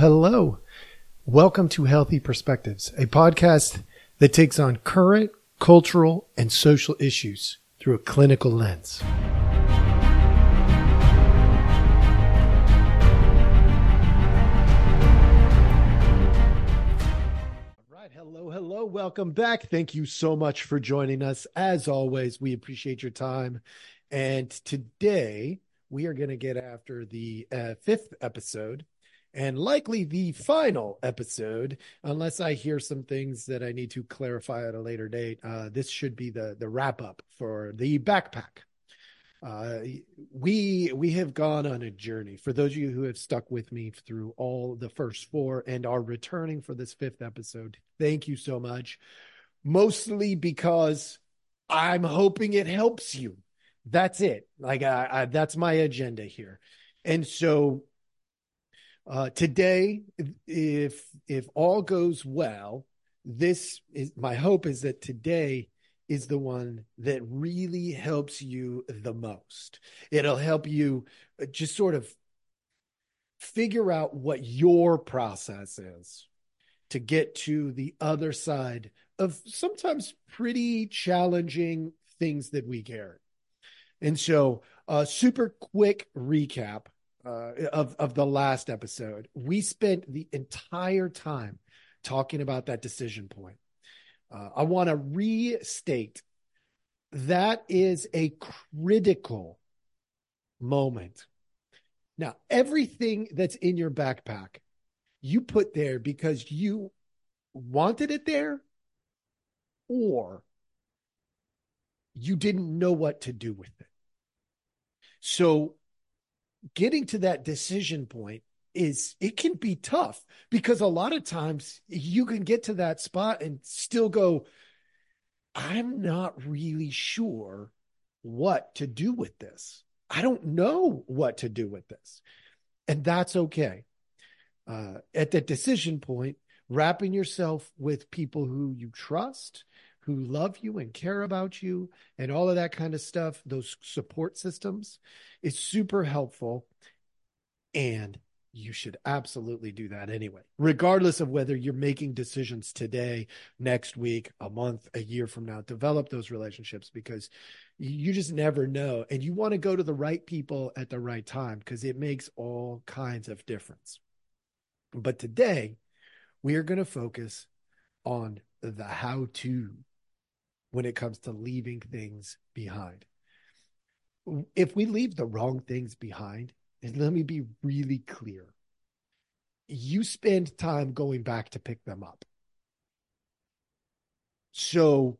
hello. Welcome to Healthy Perspectives, a podcast that takes on current, cultural, and social issues through a clinical lens. Hello, welcome back. Thank you so much for joining us. As always, we appreciate your time. And today we are going to get after the fifth episode and likely the final episode, unless I hear some things that I need to clarify at a later date. This should be the wrap up for the backpack. We have gone on a journey. For those of you who have stuck with me through all the first four and are returning for this fifth episode, thank you so much. Mostly because I'm hoping it helps you. That's it. Like that's my agenda here. And so today, if all goes well, this is my hope, is that today is the one that really helps you the most. It'll help you just sort of figure out what your process is to get to the other side of sometimes pretty challenging things that we carry. And so a super quick recap of the last episode. We spent the entire time talking about that decision point. I want to restate that is a critical moment. Now, everything that's in your backpack, you put there because you wanted it there or you didn't know what to do with it. So getting to that decision point it can be tough, because a lot of times you can get to that spot and still go, I'm not really sure what to do with this. I don't know what to do with this. And that's okay. At the decision point, wrapping yourself with people who you trust, who love you and care about you and all of that kind of stuff, those support systems, is super helpful. And you should absolutely do that anyway, regardless of whether you're making decisions today, next week, a month, a year from now. Develop those relationships, because you just never know. And you want to go to the right people at the right time, because it makes all kinds of difference. But today, we are going to focus on the how-to when it comes to leaving things behind. If we leave the wrong things behind, and let me be really clear, you spend time going back to pick them up. So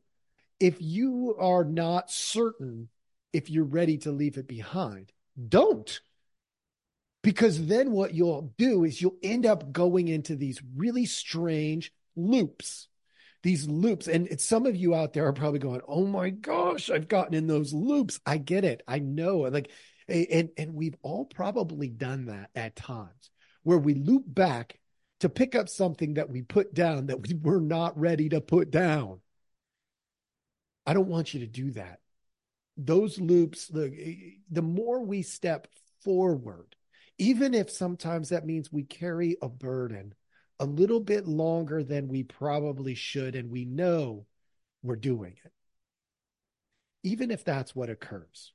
if you are not certain if you're ready to leave it behind, don't. Because then what you'll do is you'll end up going into these really strange loops. These loops, and some of you out there are probably going, oh my gosh, I've gotten in those loops. I get it. I know. Like, and we've all probably done that at times, where we loop back to pick up something that we put down that we were not ready to put down. I don't want you to do that. Those loops, the more we step forward, even if sometimes that means we carry a burden a little bit longer than we probably should, and we know we're doing it, even if that's what occurs.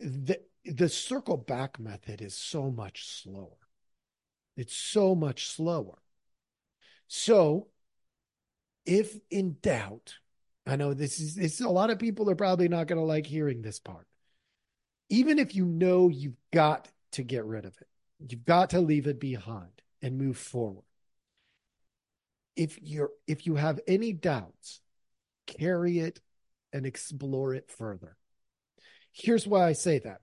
The circle back method is so much slower. It's so much slower. So if in doubt, I know this is a lot of people are probably not going to like hearing this part. Even if you know you've got to get rid of it, you've got to leave it behind and move forward. If you have any doubts, carry it and explore it further. Here's why I say that.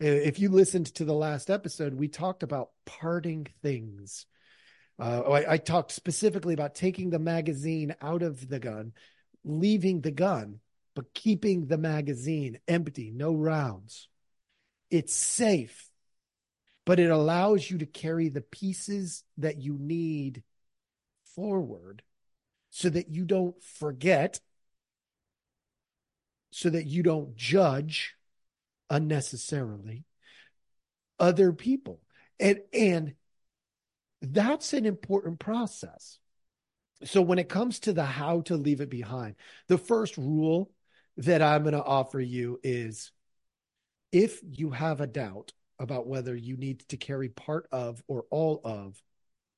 If you listened to the last episode, we talked about parting things. I talked specifically about taking the magazine out of the gun, leaving the gun, but keeping the magazine empty, no rounds. It's safe, but it allows you to carry the pieces that you need forward so that you don't forget, so that you don't judge unnecessarily other people. And That's an important process. So when it comes to the how to leave it behind, the first rule that I'm going to offer you is, if you have a doubt about whether you need to carry part of or all of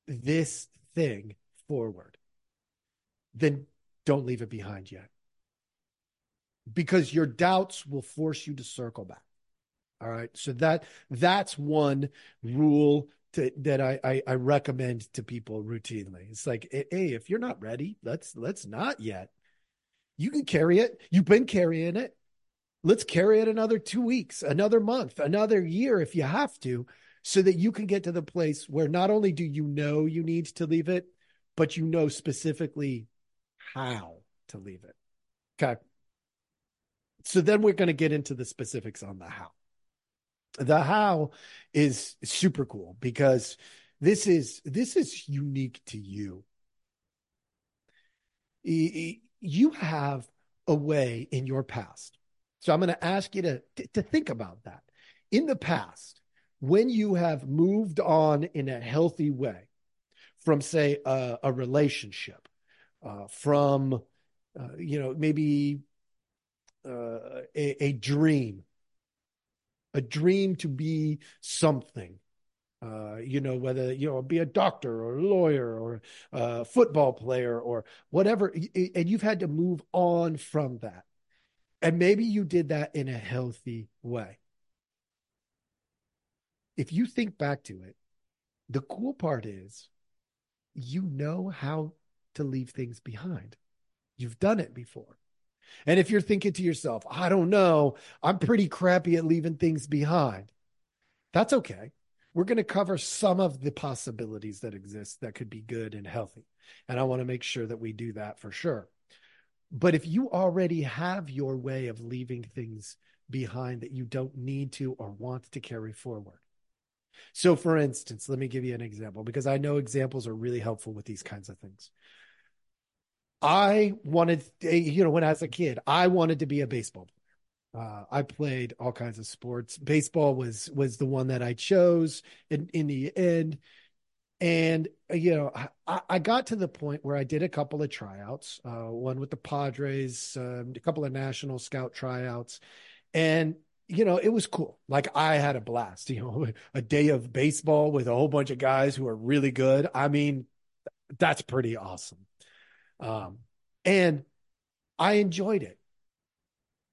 this thing forward, then don't leave it behind yet. Because your doubts will force you to circle back. All right. So that's one rule that I recommend to people routinely. It's like, hey, if you're not ready, let's not yet. You can carry it. You've been carrying it. Let's carry it another 2 weeks, another month, another year if you have to, so that you can get to the place where not only do you know you need to leave it, but you know specifically how to leave it. Okay. So then we're going to get into the specifics on the how. The how is super cool because this is unique to you. You have a way in your past. So I'm going to ask you to think about that. In the past, when you have moved on in a healthy way from, say, a relationship, from, maybe a dream. A dream to be something, whether, be a doctor or a lawyer or a football player or whatever. And you've had to move on from that. And maybe you did that in a healthy way. If you think back to it, the cool part is, you know how to leave things behind. You've done it before. And if you're thinking to yourself, I don't know, I'm pretty crappy at leaving things behind, that's okay. We're going to cover some of the possibilities that exist that could be good and healthy. And I want to make sure that we do that for sure. But if you already have your way of leaving things behind that you don't need to or want to carry forward. So for instance, let me give you an example, because I know examples are really helpful with these kinds of things. I wanted, when I was a kid, I wanted to be a baseball player. I played all kinds of sports. Baseball was the one that I chose in the end. And, I got to the point where I did a couple of tryouts, one with the Padres, a couple of National Scout tryouts. And, it was cool. Like, I had a blast, a day of baseball with a whole bunch of guys who are really good. I mean, that's pretty awesome. And I enjoyed it.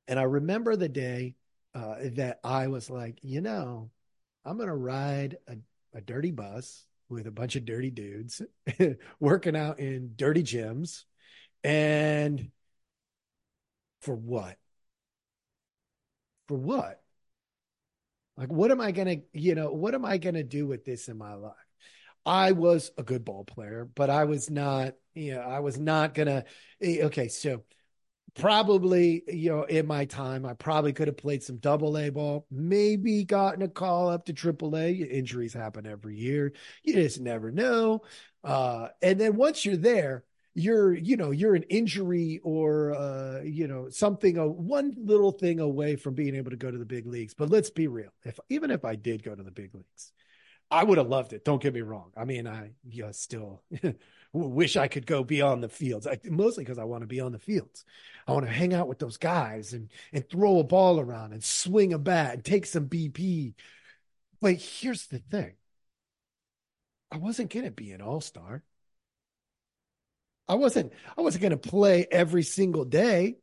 And I remember the day that I was like, I'm going to ride a dirty bus with a bunch of dirty dudes working out in dirty gyms. And for what? For what? Like, what am I going to do with this in my life? I was a good ball player, but I was not, I was not gonna. Okay, so probably, in my time, I probably could have played some AA ball, maybe gotten a call up to AAA. Injuries happen every year. You just never know. And then once you're there, you're an injury or, one little thing away from being able to go to the big leagues. But let's be real. Even if I did go to the big leagues, I would have loved it. Don't get me wrong. I mean, I still wish I could go be on the fields, mostly because I want to be on the fields. I want to hang out with those guys and throw a ball around and swing a bat and take some BP. But here's the thing. I wasn't going to be an all-star. I wasn't going to play every single day.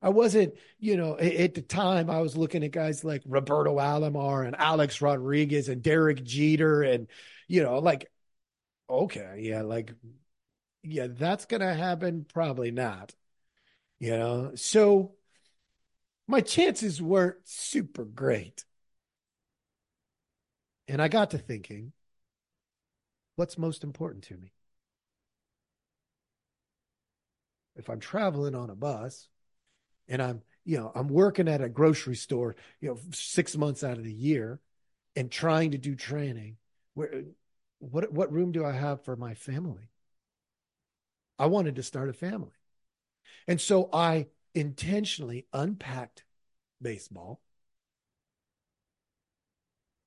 I wasn't, at the time I was looking at guys like Roberto Alomar and Alex Rodriguez and Derek Jeter and, that's going to happen. Probably not, so my chances weren't super great. And I got to thinking, what's most important to me? If I'm traveling on a bus, and I'm working at a grocery store, 6 months out of the year and trying to do training, what room do I have for my family? I wanted to start a family. And so I intentionally unpacked baseball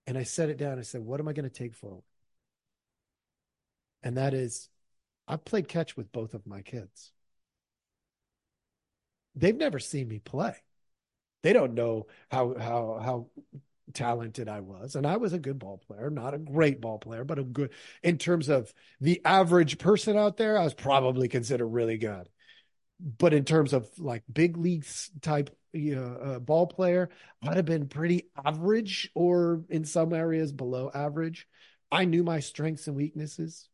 and I set it down. I said, what am I going to take forward? And that is, I've played catch with both of my kids. They've never seen me play. They don't know how talented I was. And I was a good ball player, not a great ball player, but a good, in terms of the average person out there, I was probably considered really good. But in terms of like big leagues type ball player, I'd have been pretty average or in some areas below average. I knew my strengths and weaknesses.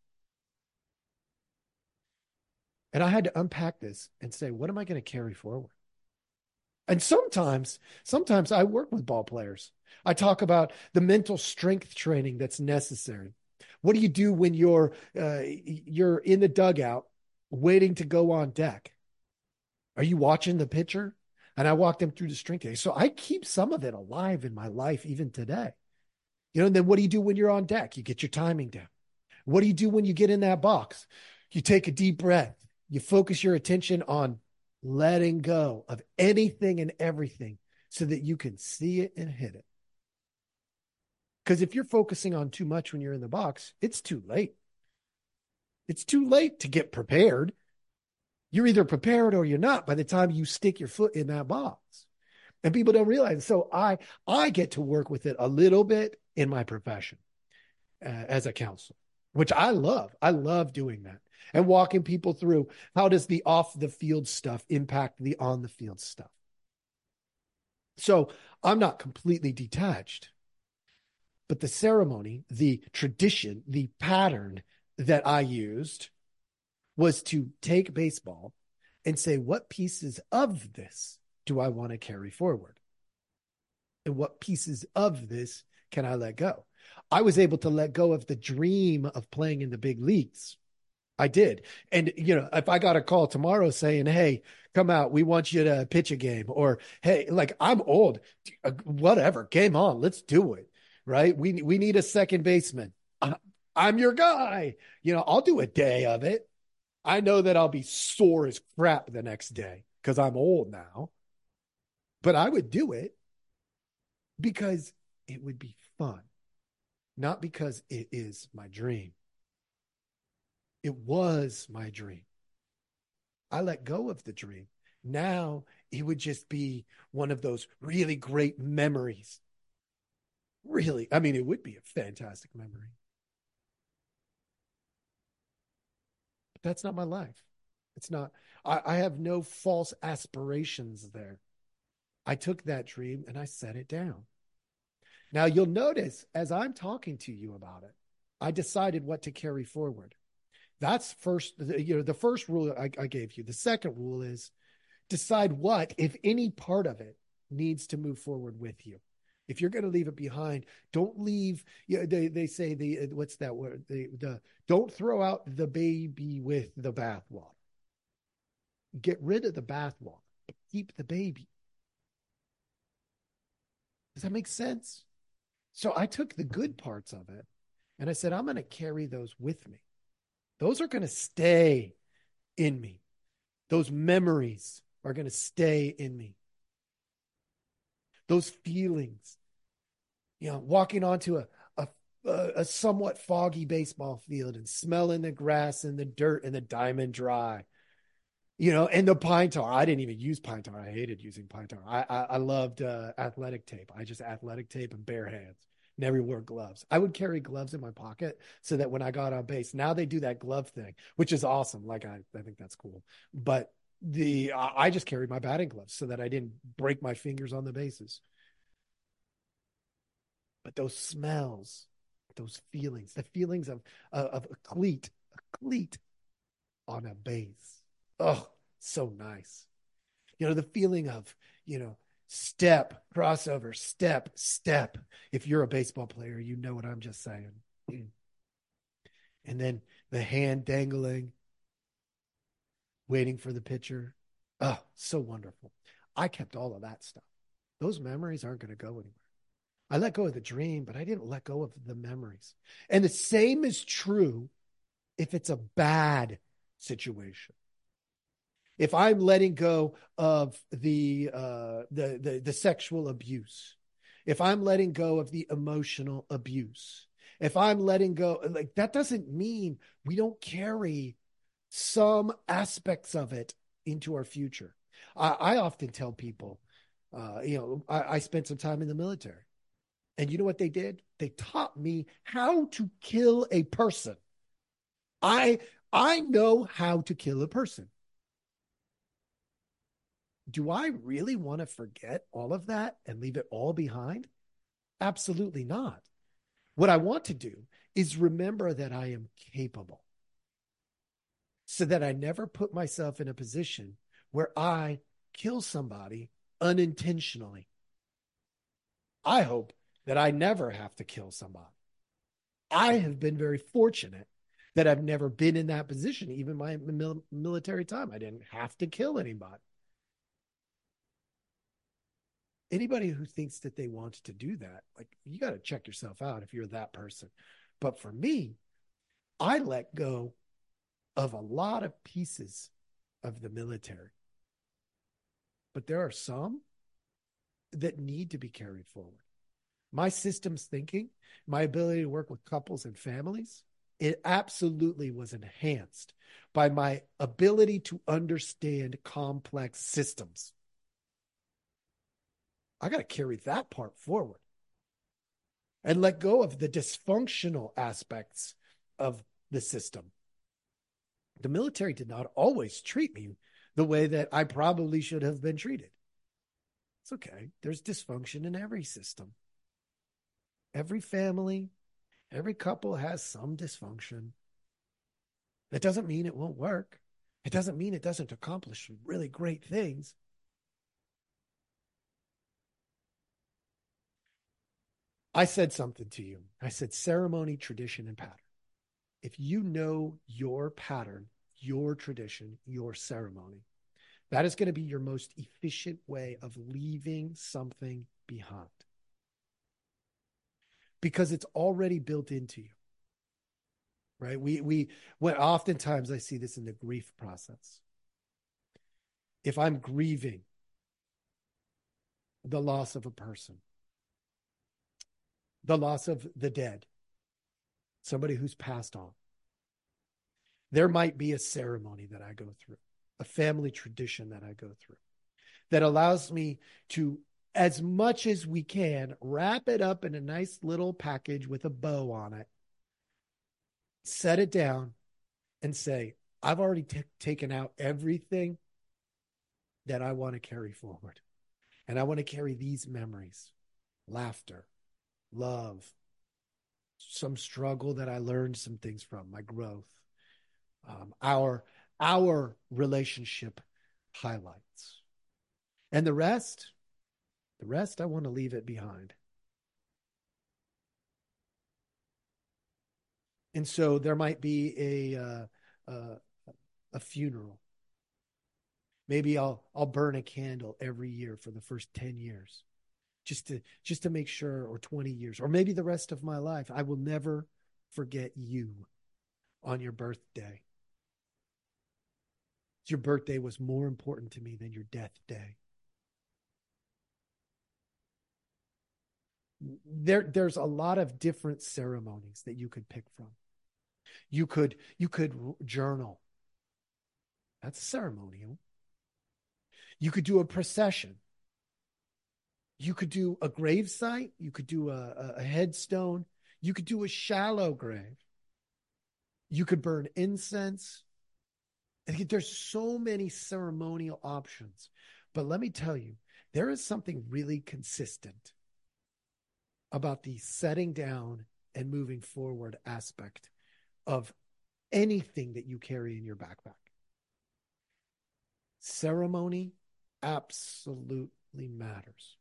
And I had to unpack this and say, what am I going to carry forward? And sometimes I work with ball players. I talk about the mental strength training that's necessary. What do you do when you're in the dugout waiting to go on deck? Are you watching the pitcher? And I walk them through the strength training. So I keep some of it alive in my life even today. You know, and then what do you do when you're on deck? You get your timing down. What do you do when you get in that box? You take a deep breath. You focus your attention on letting go of anything and everything so that you can see it and hit it. Because if you're focusing on too much when you're in the box, it's too late. It's too late to get prepared. You're either prepared or you're not by the time you stick your foot in that box. And people don't realize. So I get to work with it a little bit in my profession as a counselor, which I love. I love doing that. And walking people through, how does the off-the-field stuff impact the on-the-field stuff? So I'm not completely detached, but the ceremony, the tradition, the pattern that I used was to take baseball and say, what pieces of this do I want to carry forward? And what pieces of this can I let go? I was able to let go of the dream of playing in the big leagues. I did. And, you know, if I got a call tomorrow saying, hey, come out, we want you to pitch a game, or, hey, like, I'm old, whatever, game on, let's do it, right? We need a second baseman. I'm your guy. You know, I'll do a day of it. I know that I'll be sore as crap the next day because I'm old now, but I would do it because it would be fun, not because it is my dream. It was my dream. I let go of the dream. Now it would just be one of those really great memories. Really, I mean, it would be a fantastic memory. But that's not my life. It's not, I have no false aspirations there. I took that dream and I set it down. Now you'll notice as I'm talking to you about it, I decided what to carry forward. That's first, you know, the first rule I gave you. The second rule is decide what, if any part of it, needs to move forward with you. If you're going to leave it behind, don't leave, you know, they say the, what's that word? Don't throw out the baby with the bathwater. Get rid of the bathwater, but keep the baby. Does that make sense? So I took the good parts of it and I said, I'm going to carry those with me. Those are going to stay in me. Those memories are going to stay in me. Those feelings, you know, walking onto a somewhat foggy baseball field and smelling the grass and the dirt and the diamond dry, you know, and the pine tar. I didn't even use pine tar. I hated using pine tar. I loved athletic tape. I just athletic tape and bare hands. Never wore gloves. I would carry gloves in my pocket so that when I got on base, now they do that glove thing, which is awesome. Like, I think that's cool. But I just carried my batting gloves so that I didn't break my fingers on the bases. But those smells, those feelings, the feelings of a cleat on a base. Oh, so nice. You know, the feeling of, you know, step, crossover, step, step. If you're a baseball player, you know what I'm just saying. And then the hand dangling, waiting for the pitcher. Oh, so wonderful. I kept all of that stuff. Those memories aren't going to go anywhere. I let go of the dream, but I didn't let go of the memories. And the same is true if it's a bad situation. If I'm letting go of the sexual abuse, if I'm letting go of the emotional abuse, if I'm letting go, like that doesn't mean we don't carry some aspects of it into our future. I often tell people, I spent some time in the military, and you know what they did? They taught me how to kill a person. I know how to kill a person. Do I really want to forget all of that and leave it all behind? Absolutely not. What I want to do is remember that I am capable, so that I never put myself in a position where I kill somebody unintentionally. I hope that I never have to kill somebody. I have been very fortunate that I've never been in that position. Even my military time, I didn't have to kill anybody. Anybody who thinks that they want to do that, like, you got to check yourself out if you're that person. But for me, I let go of a lot of pieces of the military. But there are some that need to be carried forward. My systems thinking, my ability to work with couples and families, it absolutely was enhanced by my ability to understand complex systems. I got to carry that part forward and let go of the dysfunctional aspects of the system. The military did not always treat me the way that I probably should have been treated. It's okay. There's dysfunction in every system. Every family, every couple has some dysfunction. That doesn't mean it won't work. It doesn't mean it doesn't accomplish really great things. I said something to you. I said ceremony, tradition, and pattern. If you know your pattern, your tradition, your ceremony, that is going to be your most efficient way of leaving something behind, because it's already built into you, right? When oftentimes I see this in the grief process. If I'm grieving the loss of a person, the loss of the dead, somebody who's passed on, there might be a ceremony that I go through, a family tradition that I go through, that allows me to, as much as we can, wrap it up in a nice little package with a bow on it, set it down, and say, I've already taken out everything that I want to carry forward. And I want to carry these memories, laughter, love, some struggle that I learned some things from, my growth, our relationship highlights, and the rest I want to leave it behind. And so there might be a funeral. Maybe I'll burn a candle every year for the first 10 years. Just to make sure, or 20 years, or maybe the rest of my life, I will never forget you on your birthday. Your birthday was more important to me than your death day. There's a lot of different ceremonies that you could pick from. You could journal. That's ceremonial. You could do a procession. You could do a grave site. You could do a headstone. You could do a shallow grave. You could burn incense. There's so many ceremonial options. But let me tell you, there is something really consistent about the setting down and moving forward aspect of anything that you carry in your backpack. Ceremony absolutely matters.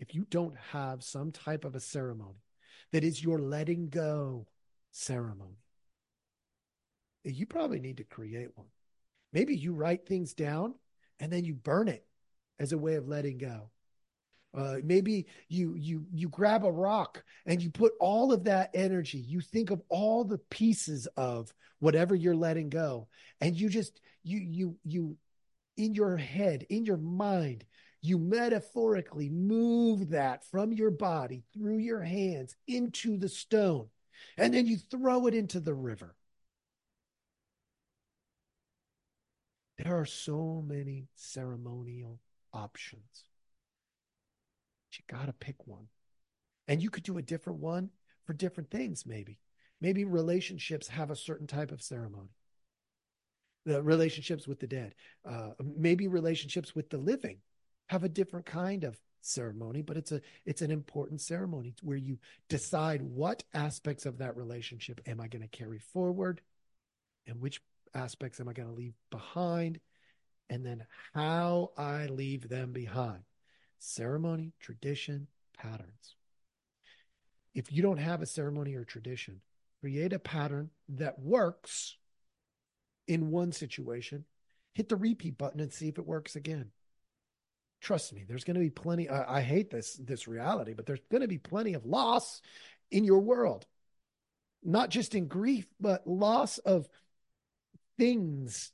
If you don't have some type of a ceremony that is your letting go ceremony, you probably need to create one. Maybe you write things down and then you burn it as a way of letting go. Maybe you grab a rock and you put all of that energy. You think of all the pieces of whatever you're letting go, and you just you in your head, in your mind, you metaphorically move that from your body through your hands into the stone. and then you throw it into the river. There are so many ceremonial options. But you got to pick one. And you could do a different one for different things, maybe. Maybe relationships have a certain type of ceremony. The relationships with the dead. Maybe relationships with the living have a different kind of ceremony, but it's an important ceremony where you decide what aspects of that relationship am I going to carry forward and which aspects am I going to leave behind, and then how I leave them behind. Ceremony, tradition, patterns. If you don't have a ceremony or tradition, create a pattern that works in one situation, hit the repeat button and see if it works again. Trust me, there's going to be plenty. I hate this reality, but there's going to be plenty of loss in your world, not just in grief, but loss of things,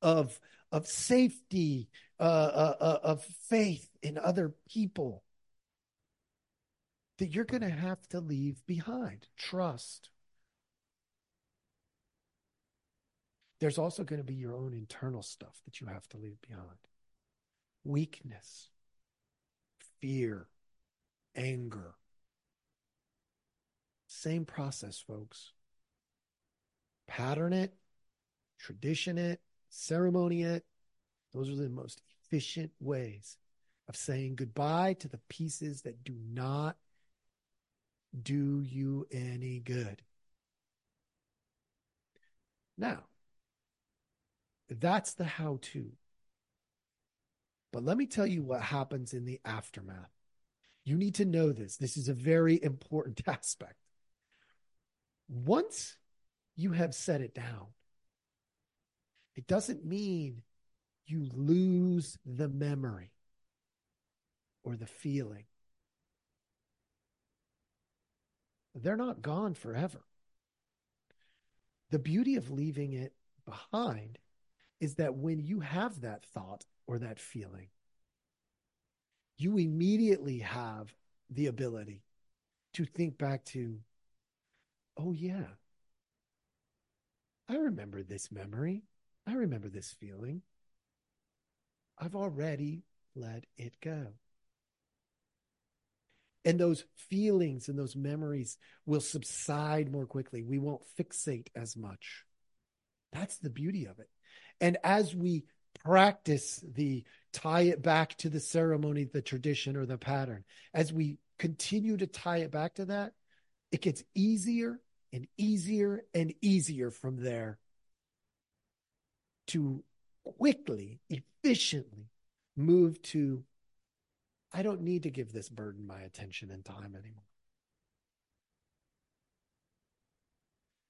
of safety, of faith in other people that you're going to have to leave behind. Trust. There's also going to be your own internal stuff that you have to leave behind. Weakness, fear, anger. Same process, folks. Pattern it, tradition it, ceremony it. Those are the most efficient ways of saying goodbye to the pieces that do not do you any good. Now, that's the how-to. But let me tell you what happens in the aftermath. You need to know this. This is a very important aspect. Once you have set it down, it doesn't mean you lose the memory or the feeling. They're not gone forever. The beauty of leaving it behind is that when you have that thought or that feeling, you immediately have the ability to think back to, oh yeah, I remember this memory. I remember this feeling. I've already let it go. And those feelings and those memories will subside more quickly. We won't fixate as much. That's the beauty of it. And as we practice the tie it back to the ceremony, the tradition, or the pattern, as we continue to tie it back to that, it gets easier and easier and easier from there to quickly, efficiently move to, I don't need to give this burden my attention and time anymore.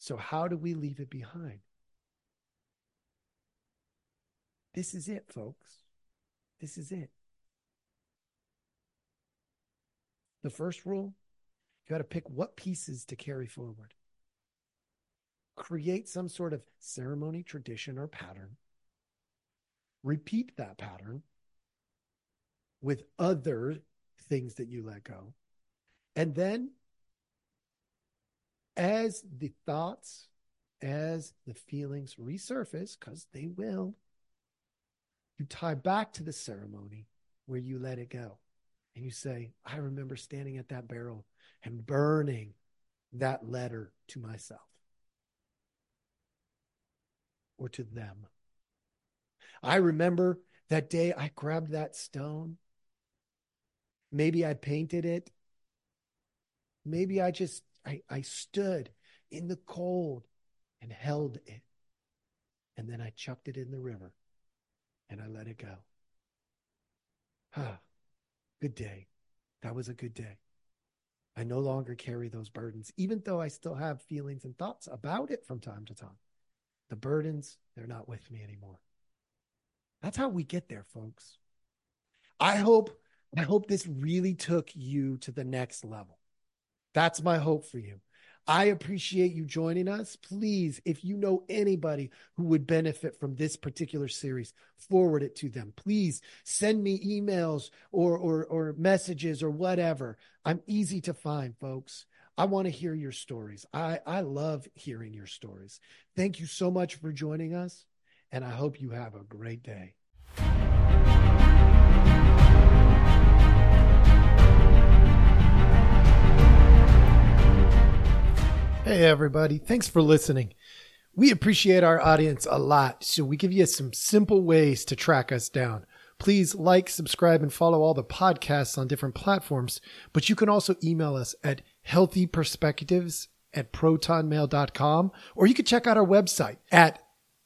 So how do we leave it behind? This is it, folks. This is it. The first rule, you got to pick what pieces to carry forward. Create some sort of ceremony, tradition, or pattern. Repeat that pattern with other things that you let go. And then as the thoughts, as the feelings resurface, because they will, you tie back to the ceremony where you let it go. And you say, I remember standing at that barrel and burning that letter to myself or to them. I remember that day I grabbed that stone. Maybe I painted it. Maybe I just, I stood in the cold and held it. And then I chucked it in the river and I let it go. Good day. That was a good day. I no longer carry those burdens, even though I still have feelings and thoughts about it from time to time. The burdens, they're not with me anymore. That's how we get there, folks. I hope this really took you to the next level. That's my hope for you. I appreciate you joining us. Please, if you know anybody who would benefit from this particular series, forward it to them. Please send me emails or messages or whatever. I'm easy to find, folks. I want to hear your stories. I love hearing your stories. Thank you so much for joining us, and I hope you have a great day. Hey, everybody. Thanks for listening. We appreciate our audience a lot, so we give you some simple ways to track us down. Please like, subscribe, and follow all the podcasts on different platforms, but you can also email us at healthyperspectives@protonmail.com, or you can check out our website at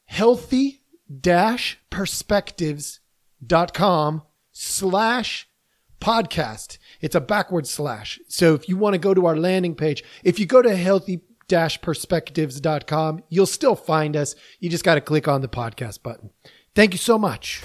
healthy-perspectives.com/podcast. It's a backward slash. So if you want to go to our landing page, if you go to healthy-perspectives.com, you'll still find us. You just got to click on the podcast button. Thank you so much.